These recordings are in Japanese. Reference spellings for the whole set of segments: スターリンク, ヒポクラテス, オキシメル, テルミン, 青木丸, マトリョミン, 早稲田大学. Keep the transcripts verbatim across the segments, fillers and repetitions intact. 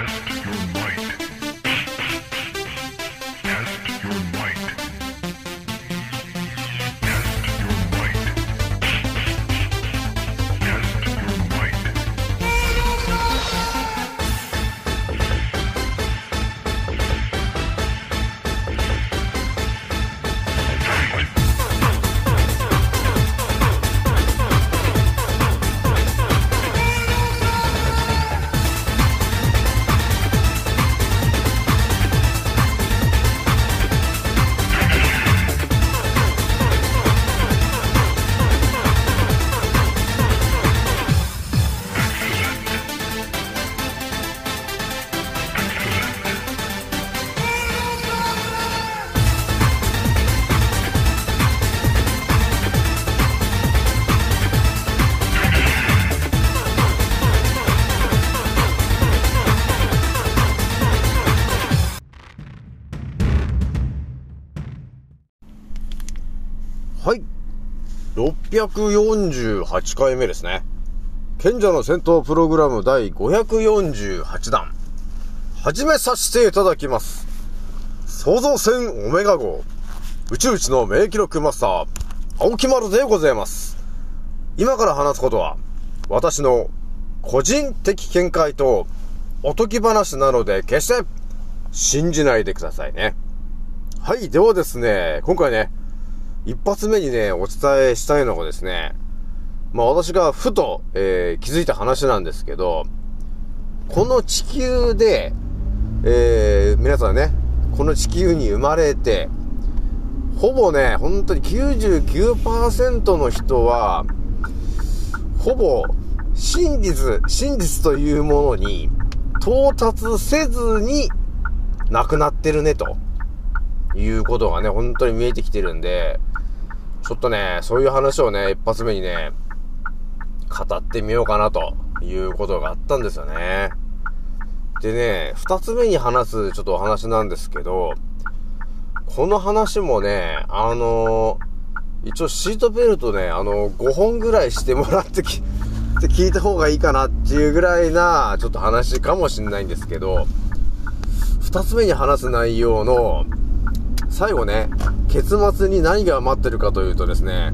ろっぴゃくよんじゅうはちかいめですね。賢者の戦闘プログラムだいごひゃくよんじゅうはちだん始めさせていただきます。創造戦オメガ号宇宙一の名記録マスター青木丸でございます。今から話すことは私の個人的見解とおとぎ話なので決して信じないでくださいね。はい、ではですね、今回ね一発目にね、お伝えしたいのがですね、まあ私がふと、えー、気づいた話なんですけど、この地球で、えー、皆さんね、この地球に生まれて、ほぼね、本当に きゅうじゅうきゅうパーセント の人は、ほぼ真実、真実というものに到達せずに亡くなってるねということがね、本当に見えてきてるんで、ちょっとね、そういう話をね、一発目にね、語ってみようかなということがあったんですよね。でね、二つ目に話すちょっとお話なんですけど、この話もね、あのー、一応シートベルトね、あのー、ごほんぐらいしてもらってき、って聞いた方がいいかなっていうぐらいな、ちょっと話かもしれないんですけど、二つ目に話す内容の、最後ね、結末に何が待ってるかというとですね、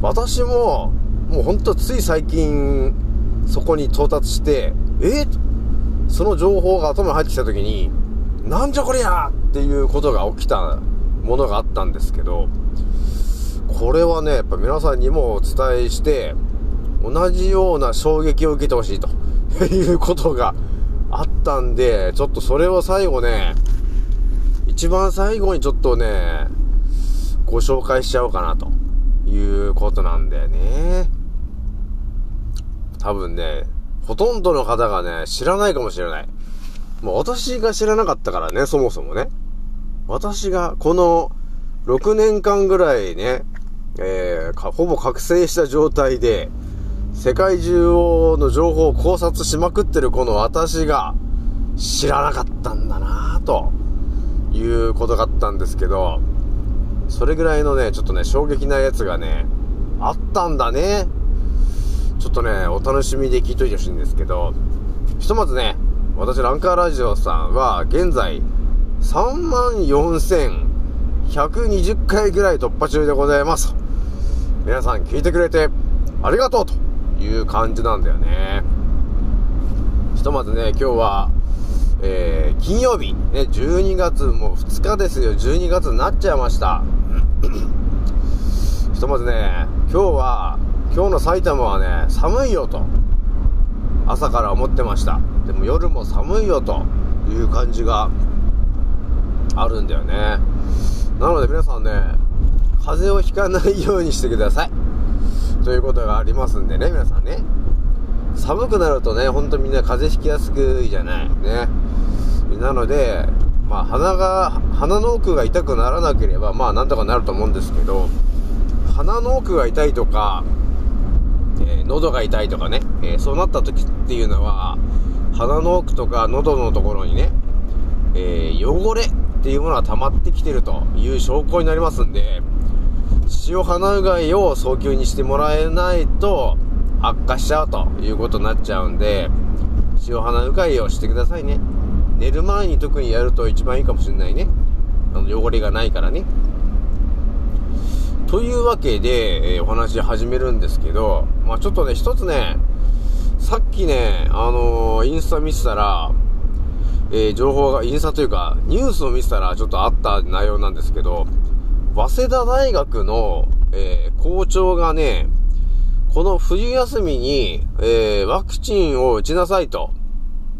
私も、もうほんとつい最近、そこに到達して、えー、その情報が頭に入ってきた時に、なんじゃこりゃっていうことが起きたものがあったんですけど、これはね、やっぱ皆さんにもお伝えして、同じような衝撃を受けてほしいということがあったんで、ちょっとそれを最後ね、一番最後にちょっとね、ご紹介しちゃおうかなということなんだよね。多分ね、ほとんどの方がね、知らないかもしれない。もう私が知らなかったからね、そもそもね。私がこのろくねんかんぐらいね、えー、ほぼ覚醒した状態で、世界中の情報を考察しまくってるこの私が知らなかったんだなぁと。いうことがあったんですけど、それぐらいのね、ちょっとね、衝撃なやつがね、あったんだね。ちょっとね、お楽しみで聞いといてほしいんですけど、ひとまずね、私のアンカーラジオさんは、現在、さんまんよんせんひゃくにじゅっかいぐらい突破中でございます。皆さん聞いてくれて、ありがとうという感じなんだよね。ひとまずね、今日は、えー、金曜日、ね、じゅうにがつ、もうふつかですよ、じゅうにがつになっちゃいました。ひとまずね、今日は、今日の埼玉はね、寒いよと、朝から思ってました。でも夜も寒いよという感じがあるんだよね。なので皆さんね、風邪をひかないようにしてください。ということがありますんでね、皆さんね。寒くなるとね、ほんとみんな風邪ひきやすくじゃないね。なので、まあ鼻が、鼻の奥が痛くならなければ、まあなんとかなると思うんですけど、鼻の奥が痛いとか、えー、喉が痛いとかね、えー、そうなった時っていうのは、鼻の奥とか喉のところにね、えー、汚れっていうものが溜まってきてるという証拠になりますんで、塩鼻うがいを早急にしてもらえないと、悪化しちゃうということになっちゃうんで、一応鼻うがいをしてくださいね。寝る前に特にやると一番いいかもしれないね。あの汚れがないからね。というわけで、えー、お話始めるんですけど、まあちょっとね、一つね、さっきね、あのー、インスタ見せたら、えー、情報が、インスタというか、ニュースを見せたらちょっとあった内容なんですけど、早稲田大学の、えー、校長がね、この冬休みに、えー、ワクチンを打ちなさいと、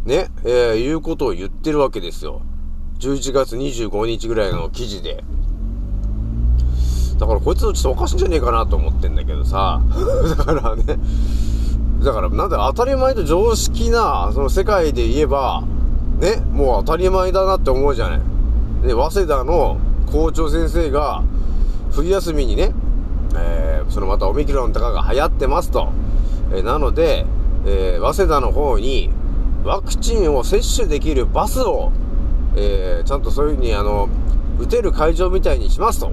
ね、えー、いうことを言ってるわけですよ。じゅういちがつにじゅうごにちぐらいの記事で。だからこいつのちょっとおかしいんじゃねえかなと思ってんだけどさ。だからね、だからなんだ、当たり前と常識な、その世界で言えば、ね、もう当たり前だなって思うじゃない。で、早稲田の校長先生が、冬休みにね、えー、そのまたオミクロンとかが流行ってますと、えー、なので、えー、早稲田の方にワクチンを接種できるバスを、えー、ちゃんとそういう風にあの打てる会場みたいにしますと。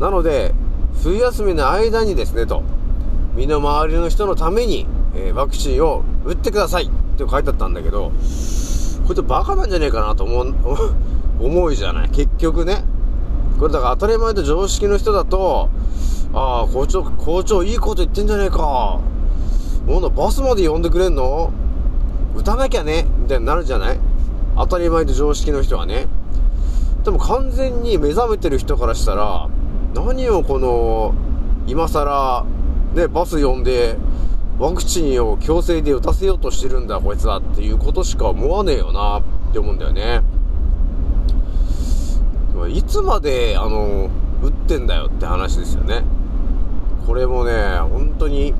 なので冬休みの間にですねと、身の回りの人のために、えー、ワクチンを打ってくださいって書いてあったんだけど、これってバカなんじゃねえかなと思う思うじゃない、結局ね。これだから当たり前と常識の人だと、ああ、校長、校長いいこと言ってんじゃねえか。なんだ、バスまで呼んでくれんの？打たなきゃねみたいになるじゃない、当たり前と常識の人はね。でも完全に目覚めてる人からしたら、何をこの、今更、ね、バス呼んで、ワクチンを強制で打たせようとしてるんだ、こいつはっていうことしか思わねえよな、って思うんだよね。いつまで、あの、打ってんだよって話ですよね。これもね、本当に、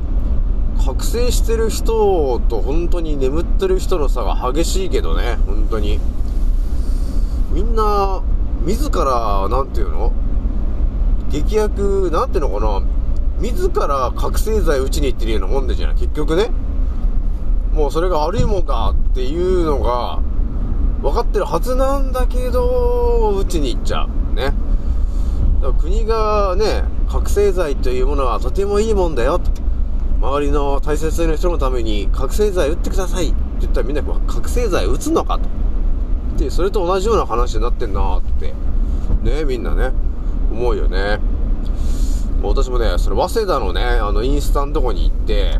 覚醒してる人と本当に眠ってる人の差が激しいけどね、本当に。みんな、自ら、なんていうの？劇薬、なんていうのかな？自ら覚醒剤打ちに行ってるようなもんでじゃない、結局ね。もうそれが悪いもんだっていうのが、分かってるはずなんだけど、打ちに行っちゃう。ね。だから国がね、覚醒剤というものはとてもいいもんだよと。周りの大切な人のために覚醒剤打ってくださいって言ったら、みんな覚醒剤打つのかと。で、それと同じような話になってんなーって、ね、みんなね、思うよね。私もね、それ早稲田のね、あの、インスタのとこに行って、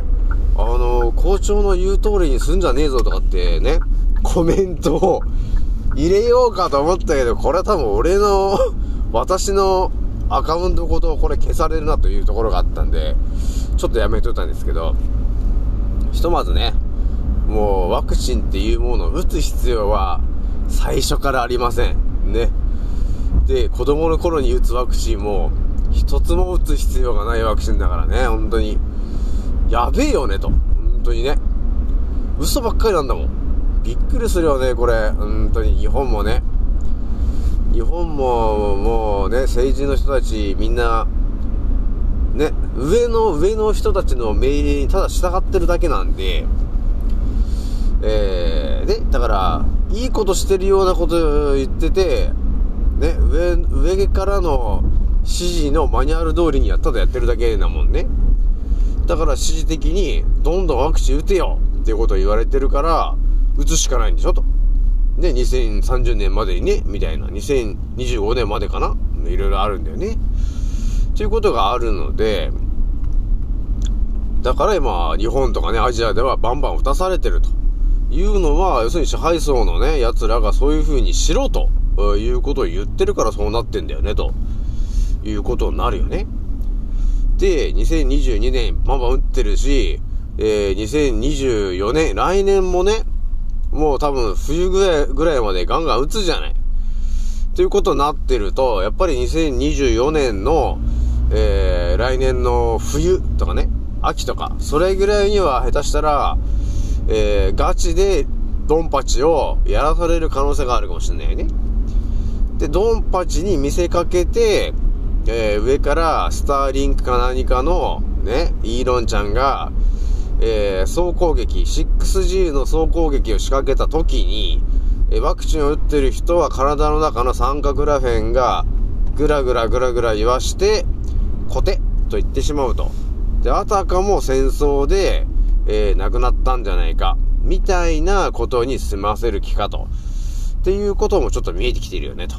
あの、校長の言う通りにすんじゃねえぞとかってね、コメントを入れようかと思ったけど、これは多分俺の、私のアカウントのことをこれ消されるなというところがあったんで、ちょっとやめといたんですけど、ひとまずね、もうワクチンっていうものを打つ必要は最初からありません。ね。で、子供の頃に打つワクチンも、一つも打つ必要がないワクチンだからね、本当に。やべえよね、と。本当にね。嘘ばっかりなんだもん。びっくりするよね、これ。本当に日本もね。日本ももうね、政治の人たちみんな、ね、上の上の人たちの命令にただ従ってるだけなんで、えー、ね、だから、いいことしてるようなこと言ってて、ね、上、上からの指示のマニュアル通りにやっただやってるだけなもんね。だから指示的に、どんどんワクチン打てよっていうことを言われてるから、打つしかないんでしょと。で、にせんさんじゅうねんまでにね、みたいな。にせんにじゅうごねんまでかな、いろいろあるんだよね。ということがあるので、だから今、日本とかね、アジアではバンバン打たされてるというのは、要するに支配層のね、奴らがそういう風にしろということを言ってるからそうなってんだよね、ということになるよね。で、にせんにじゅうにねんバンバン打ってるし、えー、にせんにじゅうよねん、来年もね、もう多分冬ぐらい、ぐらいまでガンガン打つじゃない。ということになってると、やっぱりにせんにじゅうよねんの、えー、来年の冬とかね、秋とか、それぐらいには下手したら、えー、ガチでドンパチをやらされる可能性があるかもしれないよね。で、ドンパチに見せかけて、えー、上からスターリンクか何かのね、イーロンちゃんが、えー、総攻撃、シックスジー の総攻撃を仕掛けた時に、えー、ワクチンを打ってる人は体の中の三角ら辺がぐらぐらぐらぐら言わして、コテと言ってしまうと。で、あたかも戦争で、えー、亡くなったんじゃないか。みたいなことに済ませる気かとっていうこともちょっと見えてきているよねと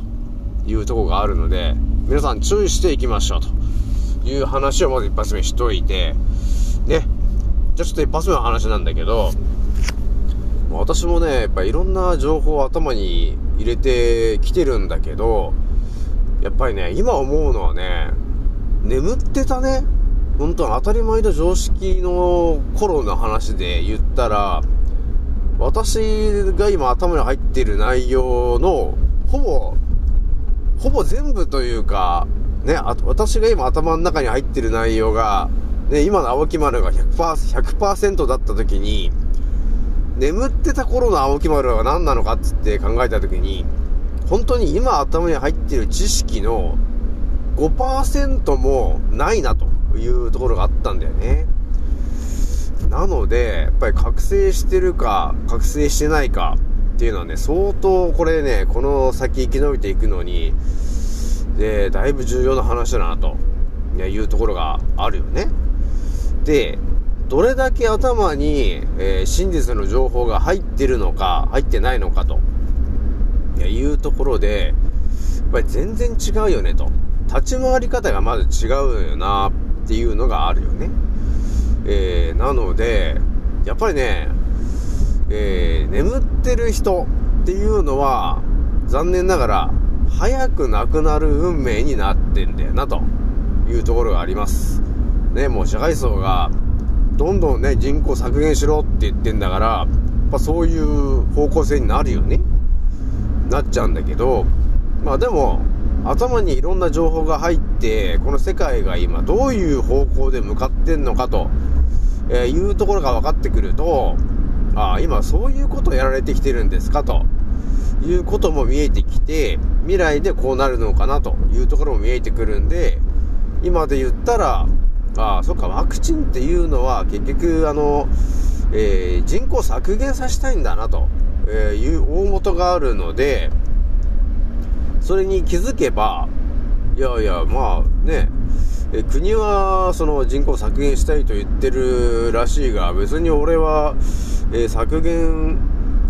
いうところがあるので、皆さん注意していきましょうという話をまず一発目しといてね。じゃあちょっと一発目の話なんだけど、私もねやっぱいろんな情報を頭に入れてきてるんだけど、やっぱりね今思うのはね、眠ってたね、本当に当たり前の常識の頃の話で言ったら、私が今頭に入っている内容のほぼほぼ全部というかね、あと私が今頭の中に入っている内容が、ね、今の青木丸が ひゃくパーセント だった時に、眠ってた頃の青木丸は何なのかっつって考えた時に、本当に今頭に入っている知識の ごパーセント もないなというところがあったんだよね。なのでやっぱり覚醒してるか覚醒してないかっていうのはね、相当これねこの先生き延びていくのにでだいぶ重要な話だなというところがあるよね。でどれだけ頭に、えー、真実の情報が入ってるのか入ってないのかというところで、やっぱり全然違うよねと、立ち回り方がまず違うよなっていうのがあるよね。えー、なのでやっぱりね、えー、眠ってる人っていうのは残念ながら早く亡くなる運命になってんだよなというところがありますね。もう社会層がどんどんね人口削減しろって言ってんだから、やっぱそういう方向性になるよね、なっちゃうんだけど、まあでも頭にいろんな情報が入って、この世界が今どういう方向で向かってんのかというところが分かってくると、ああ今そういうことをやられてきてるんですかということも見えてきて、未来でこうなるのかなというところも見えてくるんで、今で言ったらああそっか、ワクチンっていうのは結局あの、えー、人口削減させたいんだなという大元があるので、それに気づけばいやいやまあねえ、国はその人口削減したいと言ってるらしいが、別に俺は、えー、削減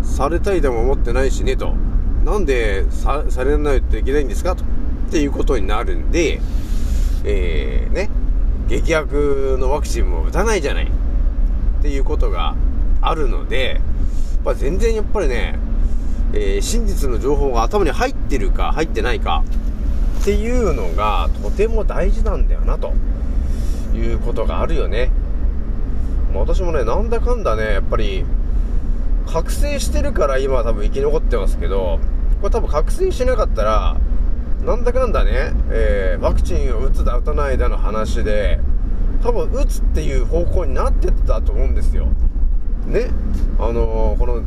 されたいとも思ってないしねと、なんで さ, されないといけないんですかとっていうことになるんで、えー、ね劇薬のワクチンも打たないじゃないっていうことがあるので、まあ、全然やっぱりね、えー、真実の情報が頭に入ってるか入ってないかっていうのがとても大事なんだよなということがあるよね。まあ、私もねなんだかんだねやっぱり覚醒してるから今多分生き残ってますけど、これ多分覚醒してなかったらなんだかんだね、えー、ワクチンを打つだ打たないだの話で多分打つっていう方向になってたと思うんですよね。あのー、この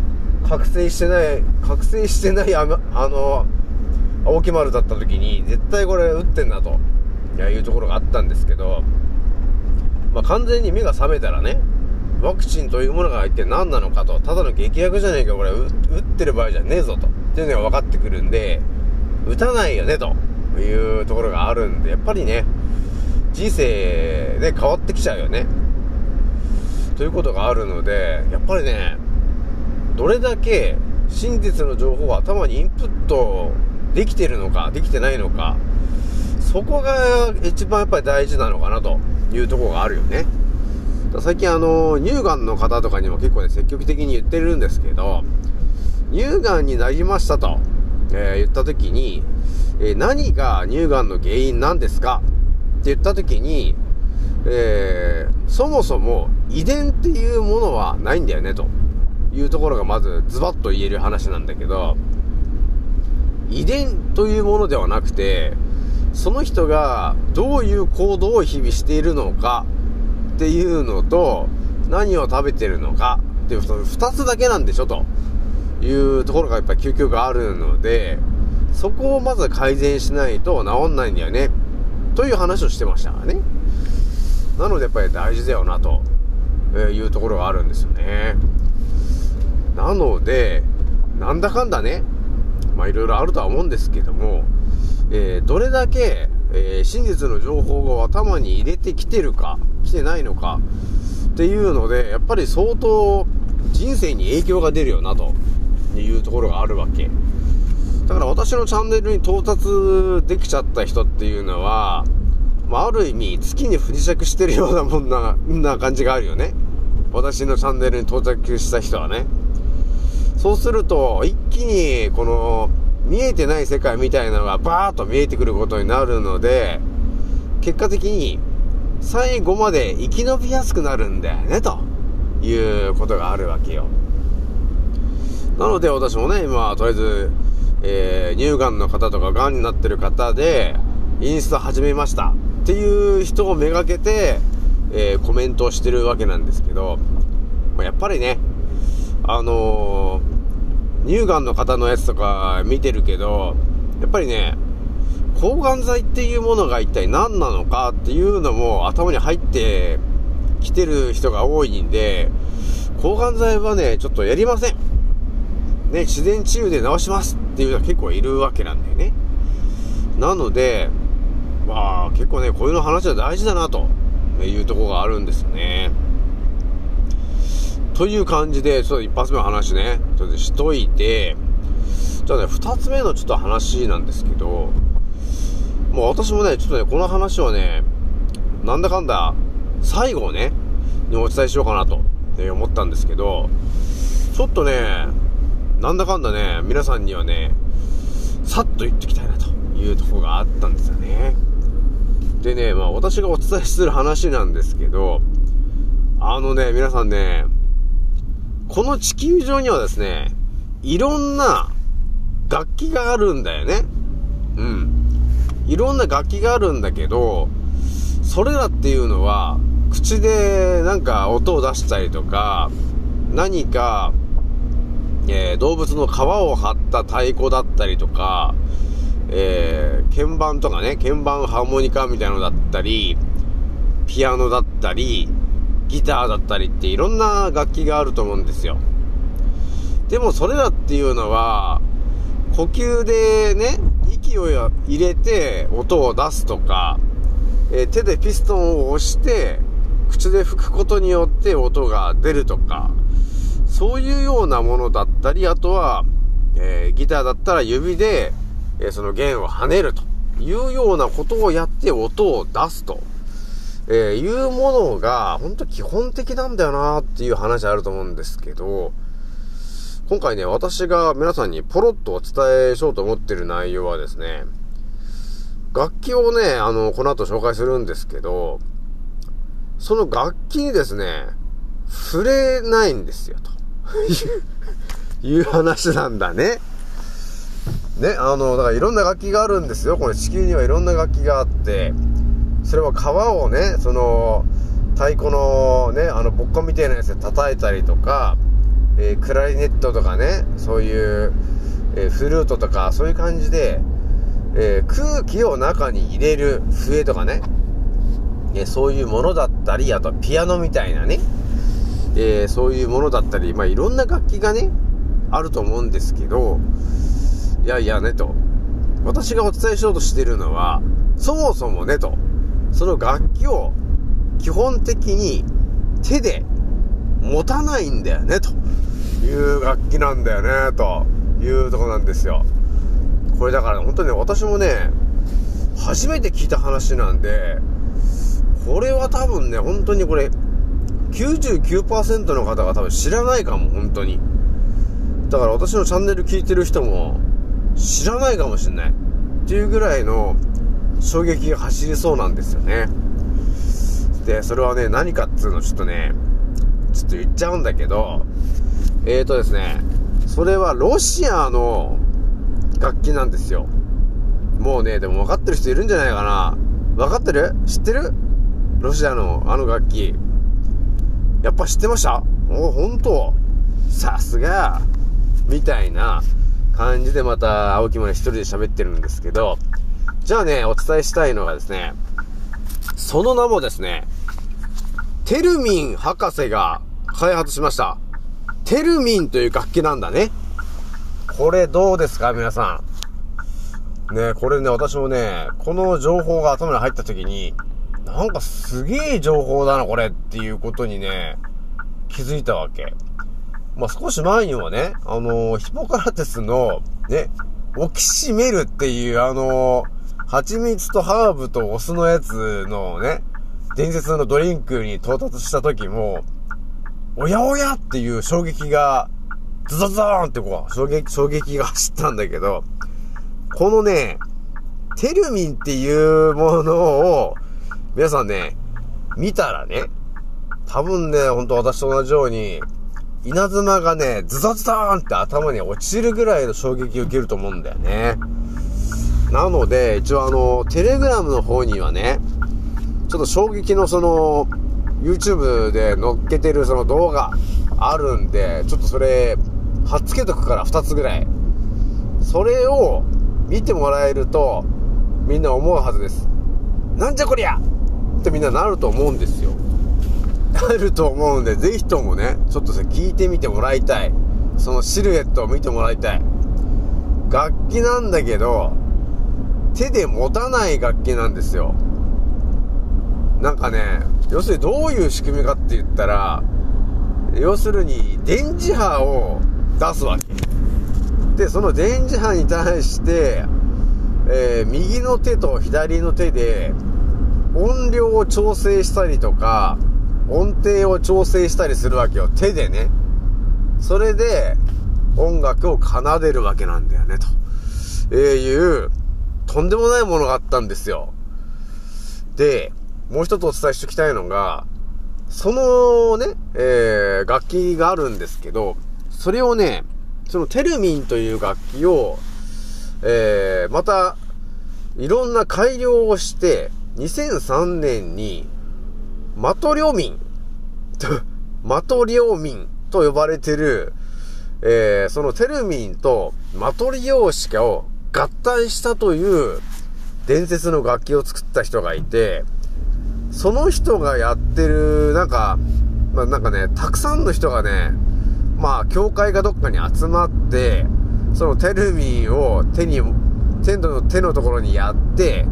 覚醒してない覚醒してないあのー、青木丸だった時に絶対これ打ってんなというところがあったんですけど、まあ、完全に目が覚めたらね、ワクチンというものが一体何なのかと、ただの劇薬じゃねえかこれ打ってる場合じゃねえぞとっていうのが分かってくるんで、打たないよねというところがあるんで、やっぱりね人生で変わってきちゃうよねということがあるので、やっぱりねどれだけ真実の情報を頭にインプットできてるのかできてないのか、そこが一番やっぱり大事なのかなというところがあるよね。最近あの乳がんの方とかにも結構ね積極的に言ってるんですけど、乳がんになりましたとえー、言った時に、えー、何が乳がんの原因なんですかって言った時に、えー、そもそも遺伝っていうものはないんだよねというところがまずズバッと言える話なんだけど、遺伝というものではなくて、その人がどういう行動を日々しているのかっていうのと、何を食べてるのかっていうふたつだけなんでしょというところがやっぱり究極があるので、そこをまず改善しないと治んないんだよねという話をしてましたからね。なのでやっぱり大事だよなというところがあるんですよね。なのでなんだかんだねまあいろいろあるとは思うんですけども、えー、どれだけ、えー、真実の情報を頭に入れてきてるか来てないのかっていうので、やっぱり相当人生に影響が出るよなというところがあるわけだから、私のチャンネルに到達できちゃった人っていうのは、まあ、ある意味月に不時着してるようなもんな、な感じがあるよね。私のチャンネルに到着した人はね。そうすると一気にこの見えてない世界みたいなのがバーッと見えてくることになるので、結果的に最後まで生き延びやすくなるんだよねということがあるわけよ。なので私もね、今とりあえず、えー、乳がんの方とかがんになってる方でインスタ始めましたっていう人をめがけて、えー、コメントをしてるわけなんですけど、まあ、やっぱりね、あのー、乳がんの方のやつとか見てるけど、やっぱりね、抗がん剤っていうものが一体何なのかっていうのも頭に入ってきてる人が多いんで、抗がん剤はねちょっとやりません、ね、自然治癒で治しますっていうのは結構いるわけなんだよね。なのでまあ結構ね、こういうの話は大事だなというところがあるんですよね。という感じで、ちょっと一発目の話ねちょっとしといて、じゃあね二つ目のちょっと話なんですけど、もう私もねちょっとねこの話はねなんだかんだ最後ねにお伝えしようかなと思ったんですけど、ちょっとねなんだかんだね皆さんにはねさっと言ってきたいなというところがあったんですよね。でね、まあ私がお伝えする話なんですけど、あのね皆さんね、この地球上にはですねいろんな楽器があるんだよね。うん、いろんな楽器があるんだけど、それらっていうのは口でなんか音を出したりとか、何か、えー、動物の皮を張った太鼓だったりとか、えー、鍵盤とかね、鍵盤ハーモニカみたいなのだったり、ピアノだったりギターだったりっていろんな楽器があると思うんですよ。でもそれらっていうのは呼吸でね息を入れて音を出すとか、えー、手でピストンを押して口で吹くことによって音が出るとか、そういうようなものだったり、あとは、えー、ギターだったら指で、えー、その弦を跳ねるというようなことをやって音を出すと、えー、いうものが本当基本的なんだよなっていう話あると思うんですけど、今回ね、私が皆さんにポロッとお伝えしようと思ってる内容はですね、楽器をね、あの、この後紹介するんですけど、その楽器にですね、触れないんですよ、という話なんだね。ね、あの、だからいろんな楽器があるんですよ。この地球にはいろんな楽器があって、それは革をね、その、太鼓のね、あの、ボッカみたいなやつで叩いたりとか、えー、クラリネットとかね、そういう、えー、フルートとかそういう感じで、えー、空気を中に入れる笛とかね、えー、そういうものだったり、あとピアノみたいなね、えー、そういうものだったり、まあいろんな楽器がねあると思うんですけど、いやいやねと、私がお伝えしようとしてるのはそもそもねと、その楽器を基本的に手で持たないんだよねという楽器なんだよねというとこなんですよ。これだから本当にね、私もね初めて聞いた話なんで、これは多分ね本当にこれ きゅうじゅうきゅうパーセント の方が多分知らないかも、本当に。だから私のチャンネル聞いてる人も知らないかもしれないっていうぐらいの衝撃が走りそうなんですよね。でそれはね何かっていうのをちょっとねちょっと言っちゃうんだけど、えーとですね、それはロシアの楽器なんですよ。もうね、でも分かってる人いるんじゃないかな。分かってる？知ってる？ロシアのあの楽器。やっぱ知ってました？お、本当。さすがみたいな感じでまた青木もね一人で喋ってるんですけど、じゃあね、お伝えしたいのがですね、その名もですね、テルミン博士が開発しました。テルミンという楽器なんだね。これどうですか皆さん。ね、これね、私もね、この情報が頭に入った時に、なんかすげえ情報だなこれっていうことにね、気づいたわけ。まあ、少し前にはね、あのー、ヒポカラテスの、ね、オキシメルっていう、あのー、蜂蜜とハーブとお酢のやつのね、伝説のドリンクに到達した時も、おやおやっていう衝撃が、ズドズーンってこう、衝撃、衝撃が走ったんだけど、このね、テルミンっていうものを、皆さんね、見たらね、多分ね、ほんと私と同じように、稲妻がね、ズドズドーンって頭に落ちるぐらいの衝撃を受けると思うんだよね。なので、一応あの、テレグラムの方にはね、ちょっと衝撃のその、YouTube で載っけてるその動画あるんで、ちょっとそれ、貼っつけとくからふたつぐらい。それを見てもらえると、みんな思うはずです。なんじゃこりゃってみんななると思うんですよ。なると思うんで、ぜひともね、ちょっとそれ聞いてみてもらいたい。そのシルエットを見てもらいたい。楽器なんだけど、手で持たない楽器なんですよ。なんかね、要するにどういう仕組みかって言ったら、要するに電磁波を出すわけ。で、その電磁波に対して、えー、右の手と左の手で音量を調整したりとか、音程を調整したりするわけよ。手でね。それで音楽を奏でるわけなんだよね、という、とんでもないものがあったんですよ。で、もう一つお伝えしておきたいのが、そのね、えー、楽器があるんですけど、それをね、そのテルミンという楽器を、えー、また、いろんな改良をして、にせんさんねんに、マトリョミン、マトリョミンと呼ばれてる、えー、そのテルミンとマトリヨーシカを合体したという伝説の楽器を作った人がいて、その人がやってる、なんか、まあ、なんかね、たくさんの人がね、まあ、教会がどっかに集まって、そのテルミンを手に、手の、手のところにやって、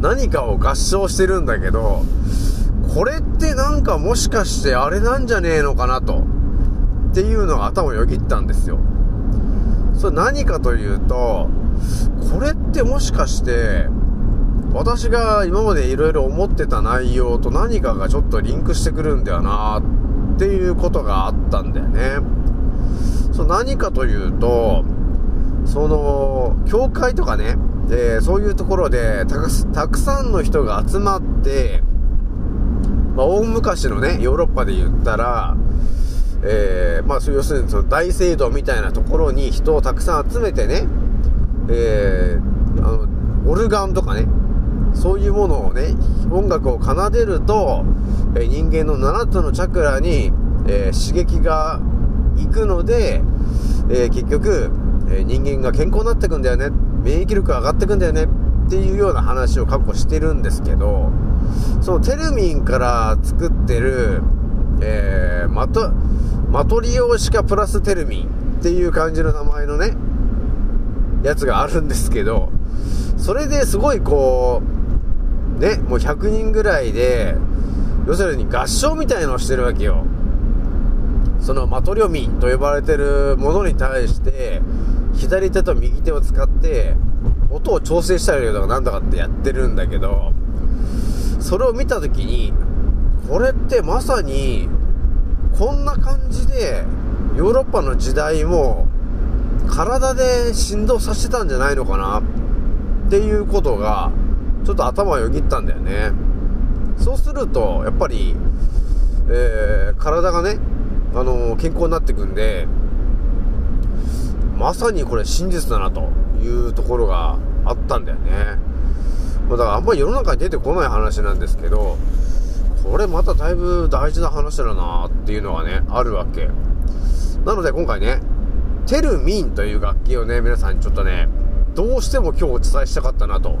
何かを合唱してるんだけど、これってなんかもしかしてあれなんじゃねえのかなと、っていうのが頭をよぎったんですよ。それ何かというと、これってもしかして、私が今までいろいろ思ってた内容と何かがちょっとリンクしてくるんだよなっていうことがあったんだよね。そう、何かというと、その教会とかね、でそういうところでたく、たくさんの人が集まって、まあ、大昔のねヨーロッパで言ったら、えー、まあ要するにその大聖堂みたいなところに人をたくさん集めてね、えー、あのオルガンとかね。そういうものをね、音楽を奏でると、えー、人間のななつのチャクラに、えー、刺激がいくので、えー、結局、えー、人間が健康になってくんだよね、免疫力が上がってくんだよねっていうような話を過去してるんですけど、そのテルミンから作ってる、えー、マト、マトリヨーシカプラステルミンっていう感じの名前のねやつがあるんですけど、それですごいこうね、もうひゃくにんぐらいで、要するに合唱みたいのをしてるわけよ。そのマトリョミンと呼ばれてるものに対して、左手と右手を使って、音を調整したりとかなんだかってやってるんだけど、それを見たときに、これってまさに、こんな感じで、ヨーロッパの時代も、体で振動させてたんじゃないのかな、っていうことが、ちょっと頭をよぎったんだよね。そうするとやっぱり、えー、体がね、あのー、健康になってくんで、まさにこれ真実だなというところがあったんだよね。まあ、だからあんまり世の中に出てこない話なんですけど、これまただいぶ大事な話だなっていうのがねあるわけなので、今回ねテルミンという楽器をね皆さんにちょっとねどうしても今日お伝えしたかったなと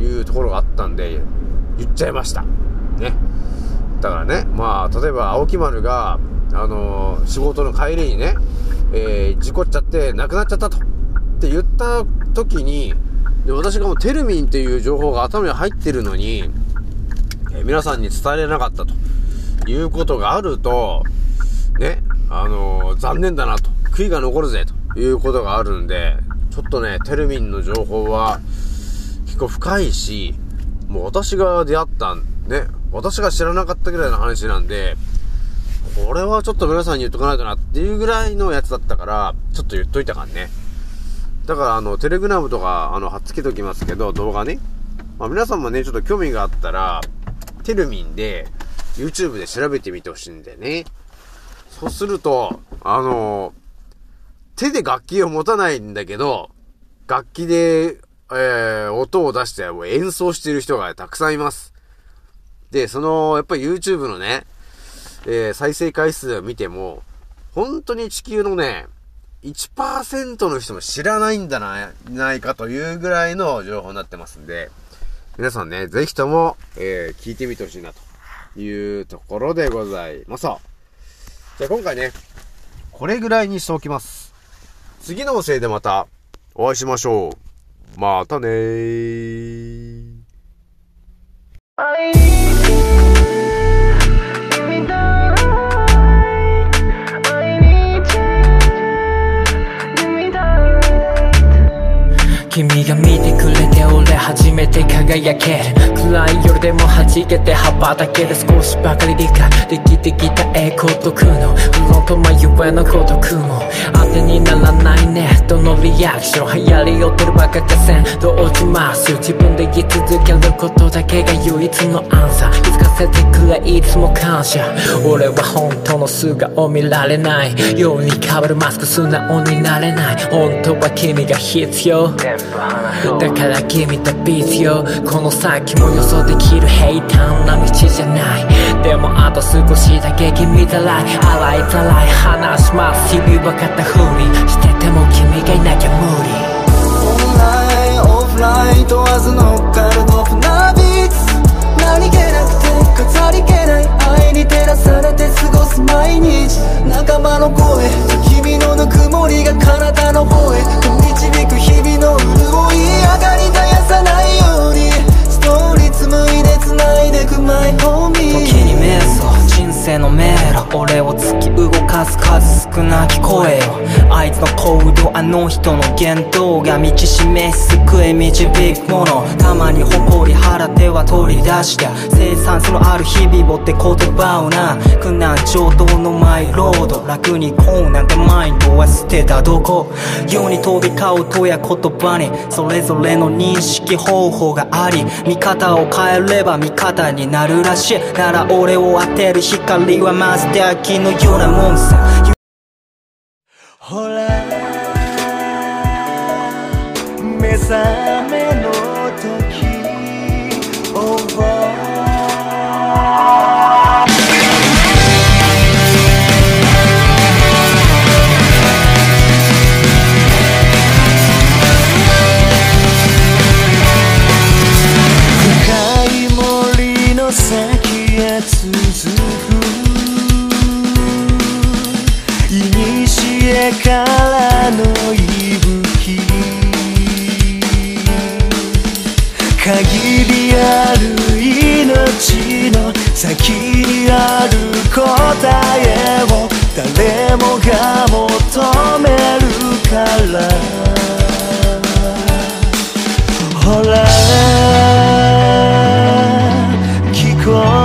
いうところがあったんで言っちゃいましたね。だからね、まあ例えば青木丸があのー、仕事の帰りにね、えー、事故っちゃって亡くなっちゃったとって言った時に、で私がもうテルミンっていう情報が頭に入ってるのに、えー、皆さんに伝えれなかったということがあるとね、あのー、残念だなと、悔いが残るぜということがあるんで、ちょっとねテルミンの情報は結構深いし、もう私が出会ったね、私が知らなかったぐらいの話なんで、これはちょっと皆さんに言っとかないとなっていうぐらいのやつだったから、ちょっと言っといたからね。だからあのテレグラムとかあの貼っつけときますけど、動画ね、まあ、皆さんもねちょっと興味があったらテルミンで YouTube で調べてみてほしいんだよね。そうするとあの手で楽器を持たないんだけど、楽器で、えー、音を出して演奏してる人がたくさんいます。でそのやっぱり YouTube のね、えー、再生回数を見ても本当に地球のね いちパーセント の人も知らないんだな、ないかというぐらいの情報になってますんで、皆さんねぜひとも、えー、聞いてみてほしいなというところでございます。じゃあ今回ねこれぐらいにしておきます。次のおせいでまたお会いしましょう。またねー。君が見てくれて俺初めて輝ける。暗い夜でも弾けて幅だけで少しばかり理解できてきた栄光と苦悩、不論と迷えの孤独も当てにならないね。どのリアクション流行り寄ってるばかりせんと落ちます。自分で言い続けることだけが唯一のアンサー。気づかせてくれいつも感謝。俺は本当の素顔見られないように変わるマスク素直になれない。本当は君が必要だから君とビーツよ。この先も予想できる平坦な道じゃない。でもあと少しだけ君だらい洗いざらい話します。日々分かったふりしてても君がいなきゃ無理。オンラインオフライン問わず乗っかるの船ビーツ、何気なくて飾り気ない愛に照らされて過ごす毎日。仲間の声と君のぬくもりが体の方へと導く日々の潤い。上がり絶やさないようにストーリー紡いで繋いでく my homie。 時に迷走人生の迷路、俺を突き動かす数少なき声よ。あいつの行動あの人の言動が道示す救い導くもの。たまに誇り腹では取り出して生産性のある日々をって言葉をな。苦難上等のマイロード、楽にこうなんてマインドは捨てたどこ。世に飛び交うとや言葉にそれぞれの認識方法があり、見方を変えれば味方になるらしい。なら俺を当てる光はマスターキーのようなもんさ。ほら目覚めの時を深い森の先へ続くからの息吹、限りある命の先にある答えを誰もが求めるから。ほら聞こえ